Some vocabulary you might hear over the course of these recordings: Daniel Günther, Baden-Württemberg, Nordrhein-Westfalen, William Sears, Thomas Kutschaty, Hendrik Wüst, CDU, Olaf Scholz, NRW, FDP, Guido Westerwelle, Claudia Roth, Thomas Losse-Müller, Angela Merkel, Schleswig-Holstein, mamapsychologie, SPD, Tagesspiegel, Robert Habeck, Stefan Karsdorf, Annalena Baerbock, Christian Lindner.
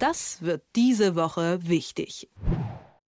Das wird diese Woche wichtig.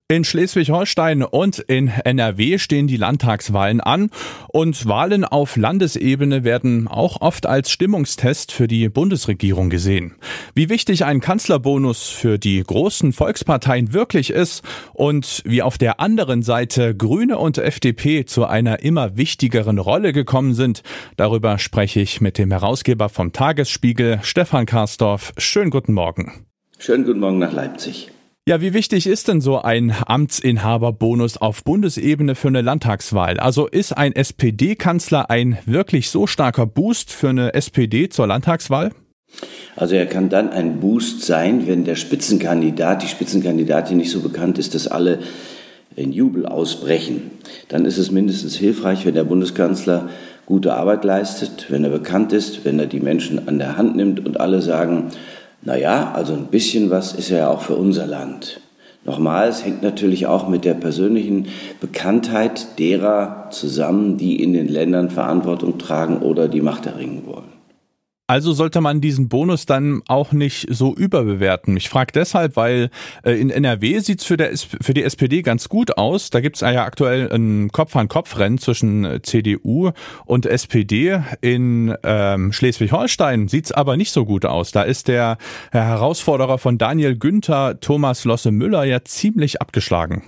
In Schleswig-Holstein und in NRW stehen die Landtagswahlen an und Wahlen auf Landesebene werden auch oft als Stimmungstest für die Bundesregierung gesehen. Wie wichtig ein Kanzlerbonus für die großen Volksparteien wirklich ist und wie auf der anderen Seite Grüne und FDP zu einer immer wichtigeren Rolle gekommen sind, darüber spreche ich mit dem Herausgeber vom Tagesspiegel, Stefan Karsdorf. Schönen guten Morgen. Schönen guten Morgen nach Leipzig. Ja, wie wichtig ist denn so ein Amtsinhaberbonus auf Bundesebene für eine Landtagswahl? Also ist ein SPD-Kanzler ein wirklich so starker Boost für eine SPD zur Landtagswahl? Also er kann dann ein Boost sein, wenn der Spitzenkandidat, die Spitzenkandidatin nicht so bekannt ist, dass alle in Jubel ausbrechen. Dann ist es mindestens hilfreich, wenn der Bundeskanzler gute Arbeit leistet, wenn er bekannt ist, wenn er die Menschen an der Hand nimmt und alle sagen, naja, also ein bisschen was ist ja auch für unser Land. Nochmal, es hängt natürlich auch mit der persönlichen Bekanntheit derer zusammen, die in den Ländern Verantwortung tragen oder die Macht erringen wollen. Also sollte man diesen Bonus dann auch nicht so überbewerten. Ich frage deshalb, weil in NRW sieht es für die SPD ganz gut aus. Da gibt es ja aktuell ein Kopf-an-Kopf-Rennen zwischen CDU und SPD. In Schleswig-Holstein sieht es aber nicht so gut aus. Da ist der Herausforderer von Daniel Günther, Thomas Losse-Müller, ja ziemlich abgeschlagen.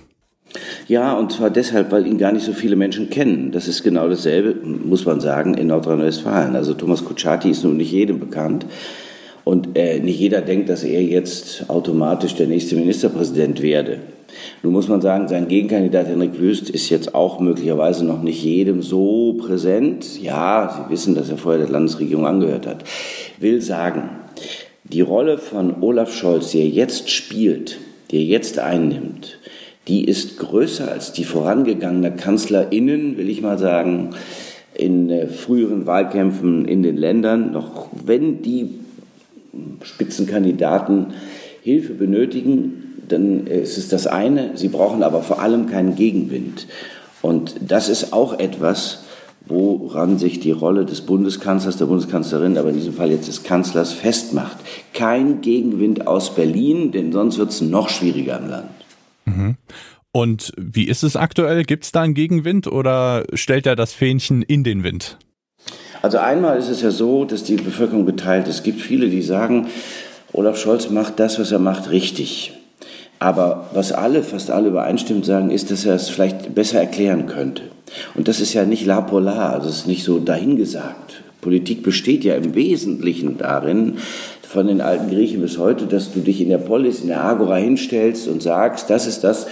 Ja, und zwar deshalb, weil ihn gar nicht so viele Menschen kennen. Das ist genau dasselbe, muss man sagen, in Nordrhein-Westfalen. Also Thomas Kutschaty ist nun nicht jedem bekannt. Und nicht jeder denkt, dass er jetzt automatisch der nächste Ministerpräsident werde. Nun muss man sagen, sein Gegenkandidat Hendrik Wüst ist jetzt auch möglicherweise noch nicht jedem so präsent. Ja, Sie wissen, dass er vorher der Landesregierung angehört hat. Will sagen, die Rolle von Olaf Scholz, die er jetzt spielt, die er jetzt einnimmt, die ist größer als die vorangegangenen KanzlerInnen, will ich mal sagen, in früheren Wahlkämpfen in den Ländern. Noch wenn die Spitzenkandidaten Hilfe benötigen, dann ist es das eine. Sie brauchen aber vor allem keinen Gegenwind. Und das ist auch etwas, woran sich die Rolle des Bundeskanzlers, der Bundeskanzlerin, aber in diesem Fall jetzt des Kanzlers, festmacht. Kein Gegenwind aus Berlin, denn sonst wird es noch schwieriger im Land. Und wie ist es aktuell? Gibt es da einen Gegenwind oder stellt er das Fähnchen in den Wind? Also einmal ist es ja so, dass die Bevölkerung geteilt ist. Es gibt viele, die sagen, Olaf Scholz macht das, was er macht, richtig. Aber was fast alle übereinstimmend sagen, ist, dass er es vielleicht besser erklären könnte. Und das ist ja nicht la pour la, also es ist nicht so dahingesagt. Politik besteht ja im Wesentlichen darin, von den alten Griechen bis heute, dass du dich in der Polis, in der Agora hinstellst und sagst, das ist das,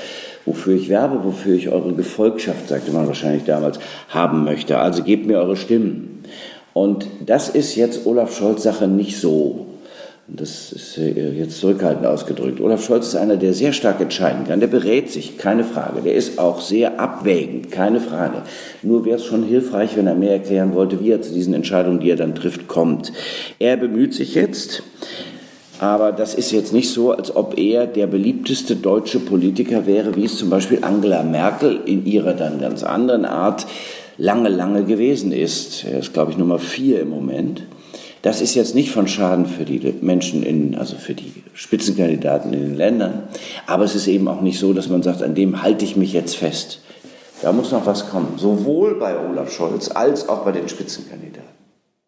wofür ich werbe, wofür ich eure Gefolgschaft, sagte man wahrscheinlich damals, haben möchte. Also gebt mir eure Stimmen. Und das ist jetzt Olaf Scholz' Sache nicht so. Das ist jetzt zurückhaltend ausgedrückt. Olaf Scholz ist einer, der sehr stark entscheiden kann. Der berät sich, keine Frage. Der ist auch sehr abwägend, keine Frage. Nur wäre es schon hilfreich, wenn er mehr erklären wollte, wie er zu diesen Entscheidungen, die er dann trifft, kommt. Er bemüht sich jetzt, aber das ist jetzt nicht so, als ob er der beliebteste deutsche Politiker wäre, wie es zum Beispiel Angela Merkel in ihrer dann ganz anderen Art lange gewesen ist. Er ist, glaube ich, Nummer 4 im Moment. Das ist jetzt nicht von Schaden für die Menschen, also für die Spitzenkandidaten in den Ländern. Aber es ist eben auch nicht so, dass man sagt, an dem halte ich mich jetzt fest. Da muss noch was kommen, sowohl bei Olaf Scholz als auch bei den Spitzenkandidaten.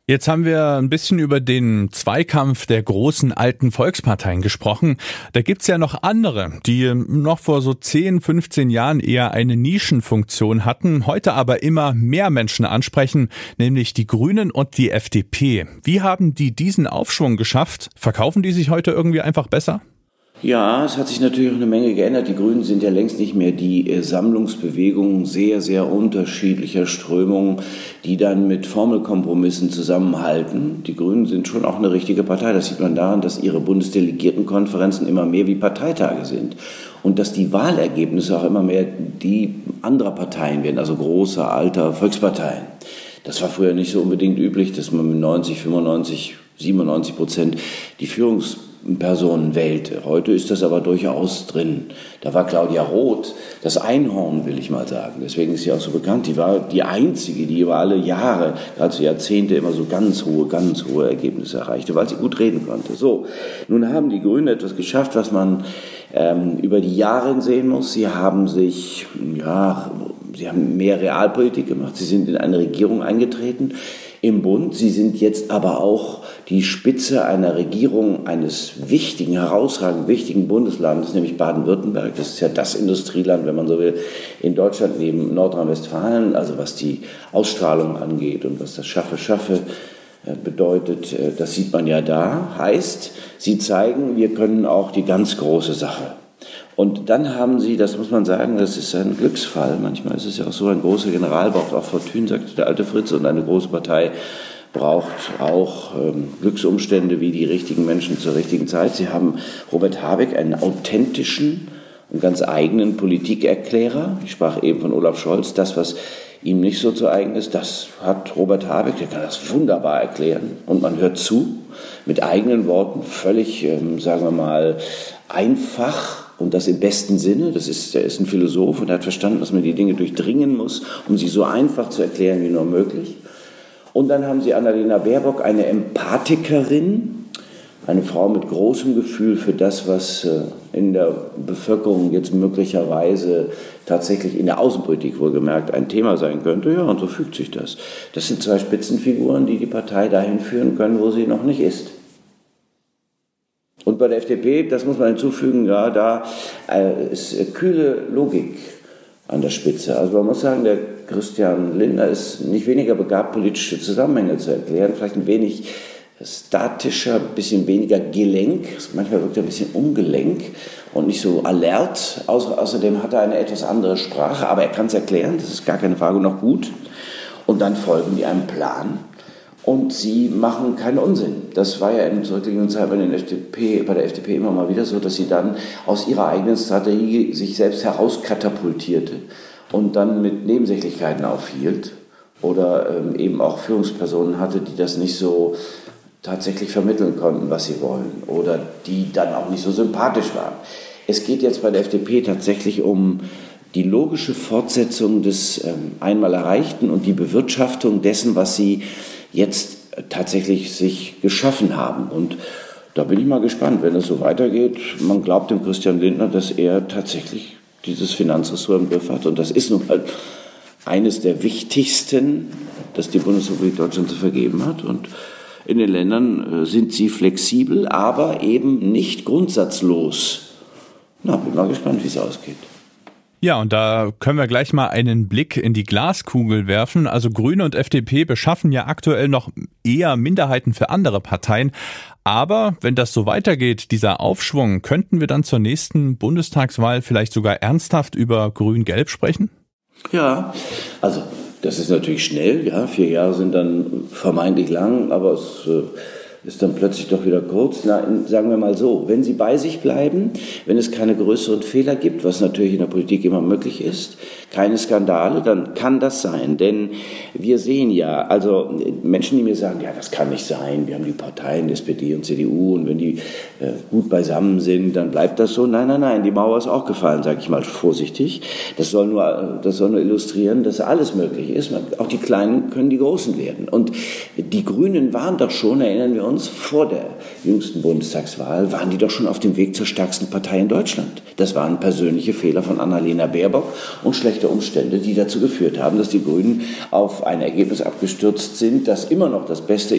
Jetzt haben wir ein bisschen über den Zweikampf der großen alten Volksparteien gesprochen. Da gibt's ja noch andere, die noch vor so 10, 15 Jahren eher eine Nischenfunktion hatten, heute aber immer mehr Menschen ansprechen, nämlich die Grünen und die FDP. Wie haben die diesen Aufschwung geschafft? Verkaufen die sich heute irgendwie einfach besser? Ja, es hat sich natürlich auch eine Menge geändert. Die Grünen sind ja längst nicht mehr die Sammlungsbewegung sehr, sehr unterschiedlicher Strömungen, die dann mit Formelkompromissen zusammenhalten. Die Grünen sind schon auch eine richtige Partei. Das sieht man daran, dass ihre Bundesdelegiertenkonferenzen immer mehr wie Parteitage sind. Und dass die Wahlergebnisse auch immer mehr die anderer Parteien werden, also großer, alter Volksparteien. Das war früher nicht so unbedingt üblich, dass man mit 90, 95, 97% die Führungsparteien Personen wählte. Heute ist das aber durchaus drin. Da war Claudia Roth das Einhorn, will ich mal sagen. Deswegen ist sie auch so bekannt. Die war die Einzige, die über alle Jahre, also Jahrzehnte, immer so ganz hohe Ergebnisse erreichte, weil sie gut reden konnte. So, nun haben die Grünen etwas geschafft, was man über die Jahre sehen muss. Sie haben mehr Realpolitik gemacht. Sie sind in eine Regierung eingetreten im Bund. Sie sind jetzt aber auch die Spitze einer Regierung eines wichtigen, herausragend wichtigen Bundeslandes, nämlich Baden-Württemberg. Das ist ja das Industrieland, wenn man so will, in Deutschland neben Nordrhein-Westfalen. Also was die Ausstrahlung angeht und was das Schaffe bedeutet, das sieht man ja da. Heißt, sie zeigen, wir können auch die ganz große Sache. Und dann haben sie, das muss man sagen, das ist ein Glücksfall. Manchmal ist es ja auch so, ein großer General braucht auch Fortune, sagt der alte Fritz, und eine große Partei braucht auch Glücksumstände wie die richtigen Menschen zur richtigen Zeit. Sie haben Robert Habeck, einen authentischen und ganz eigenen Politikerklärer. Ich sprach eben von Olaf Scholz. Das, was ihm nicht so zu eigen ist, das hat Robert Habeck, der kann das wunderbar erklären. Und man hört zu, mit eigenen Worten, völlig, sagen wir mal, einfach. Und das im besten Sinne, er ist ein Philosoph und er hat verstanden, dass man die Dinge durchdringen muss, um sie so einfach zu erklären wie nur möglich. Und dann haben sie Annalena Baerbock, eine Empathikerin, eine Frau mit großem Gefühl für das, was in der Bevölkerung jetzt möglicherweise tatsächlich in der Außenpolitik wohlgemerkt ein Thema sein könnte. Ja, und so fügt sich das. Das sind zwei Spitzenfiguren, die die Partei dahin führen können, wo sie noch nicht ist. Und bei der FDP, das muss man hinzufügen, ja, da ist kühle Logik an der Spitze. Also man muss sagen, der Christian Lindner ist nicht weniger begabt, politische Zusammenhänge zu erklären, vielleicht ein wenig statischer, ein bisschen weniger Gelenk, manchmal wirkt er ein bisschen ungelenk und nicht so alert. Außerdem hat er eine etwas andere Sprache, aber er kann es erklären, das ist gar keine Frage, noch gut. Und dann folgen die einem Plan. Und sie machen keinen Unsinn. Das war ja im zurückliegenden Zeit bei der FDP immer mal wieder so, dass sie dann aus ihrer eigenen Strategie sich selbst herauskatapultierte und dann mit Nebensächlichkeiten aufhielt oder eben auch Führungspersonen hatte, die das nicht so tatsächlich vermitteln konnten, was sie wollen oder die dann auch nicht so sympathisch waren. Es geht jetzt bei der FDP tatsächlich um die logische Fortsetzung des einmal Erreichten und die Bewirtschaftung dessen, was sie jetzt tatsächlich sich geschaffen haben. Und da bin ich mal gespannt, wenn es so weitergeht. Man glaubt dem Christian Lindner, dass er tatsächlich dieses Finanzressort im Griff hat. Und das ist nun halt eines der wichtigsten, das die Bundesrepublik Deutschland zu vergeben hat. Und in den Ländern sind sie flexibel, aber eben nicht grundsatzlos. Na, bin mal gespannt, wie es ausgeht. Ja, und da können wir gleich mal einen Blick in die Glaskugel werfen. Also Grüne und FDP beschaffen ja aktuell noch eher Minderheiten für andere Parteien. Aber wenn das so weitergeht, dieser Aufschwung, könnten wir dann zur nächsten Bundestagswahl vielleicht sogar ernsthaft über Grün-Gelb sprechen? Ja, also das ist natürlich schnell. Ja, 4 Jahre sind dann vermeintlich lang, aber es ist dann plötzlich doch wieder kurz. Na, sagen wir mal so, wenn sie bei sich bleiben, wenn es keine größeren Fehler gibt, was natürlich in der Politik immer möglich ist, keine Skandale, dann kann das sein. Denn wir sehen ja, also Menschen, die mir sagen, ja, das kann nicht sein, wir haben die Parteien, SPD und CDU und wenn die gut beisammen sind, dann bleibt das so. Nein, die Mauer ist auch gefallen, sage ich mal vorsichtig. Das soll nur illustrieren, dass alles möglich ist. Auch die Kleinen können die Großen werden. Und die Grünen waren doch schon, erinnern wir uns, vor der jüngsten Bundestagswahl waren die doch schon auf dem Weg zur stärksten Partei in Deutschland. Das waren persönliche Fehler von Annalena Baerbock und schlechte Umstände, die dazu geführt haben, dass die Grünen auf ein Ergebnis abgestürzt sind, das immer noch das Beste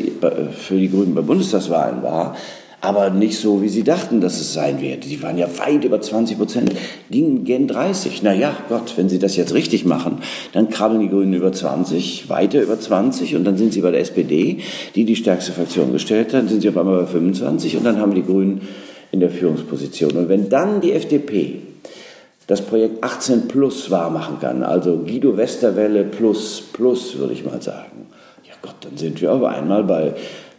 für die Grünen bei Bundestagswahlen war, aber nicht so, wie sie dachten, dass es sein wird. Die waren ja weit über 20%, gingen gen 30. Naja, Gott, wenn sie das jetzt richtig machen, dann krabbeln die Grünen über 20, weiter über 20 und dann sind sie bei der SPD, die stärkste Fraktion gestellt hat, dann sind sie auf einmal bei 25 und dann haben wir die Grünen in der Führungsposition. Und wenn dann die FDP das Projekt 18 plus wahr machen kann, also Guido Westerwelle plus, würde ich mal sagen, ja Gott, dann sind wir aber einmal bei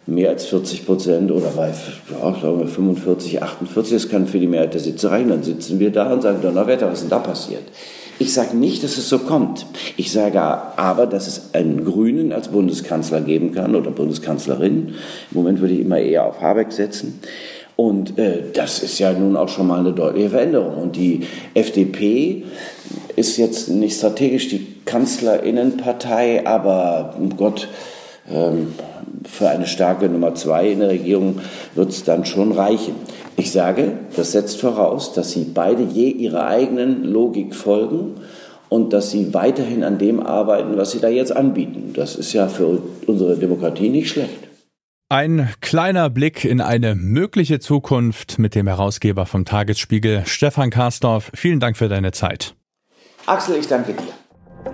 mehr als 40% oder bei 45, 48, das kann für die Mehrheit der Sitze reichen. Dann sitzen wir da und sagen, Donnerwetter, was ist denn da passiert? Ich sage nicht, dass es so kommt. Ich sage aber, dass es einen Grünen als Bundeskanzler geben kann oder Bundeskanzlerin. Im Moment würde ich immer eher auf Habeck setzen. Und das ist ja nun auch schon mal eine deutliche Veränderung. Und die FDP ist jetzt nicht strategisch die Kanzlerinnenpartei, aber um Gott, für eine starke Nummer 2 in der Regierung wird es dann schon reichen. Ich sage, das setzt voraus, dass sie beide je ihrer eigenen Logik folgen und dass sie weiterhin an dem arbeiten, was sie da jetzt anbieten. Das ist ja für unsere Demokratie nicht schlecht. Ein kleiner Blick in eine mögliche Zukunft mit dem Herausgeber vom Tagesspiegel, Stefan Karsdorf. Vielen Dank für deine Zeit. Axel, ich danke dir.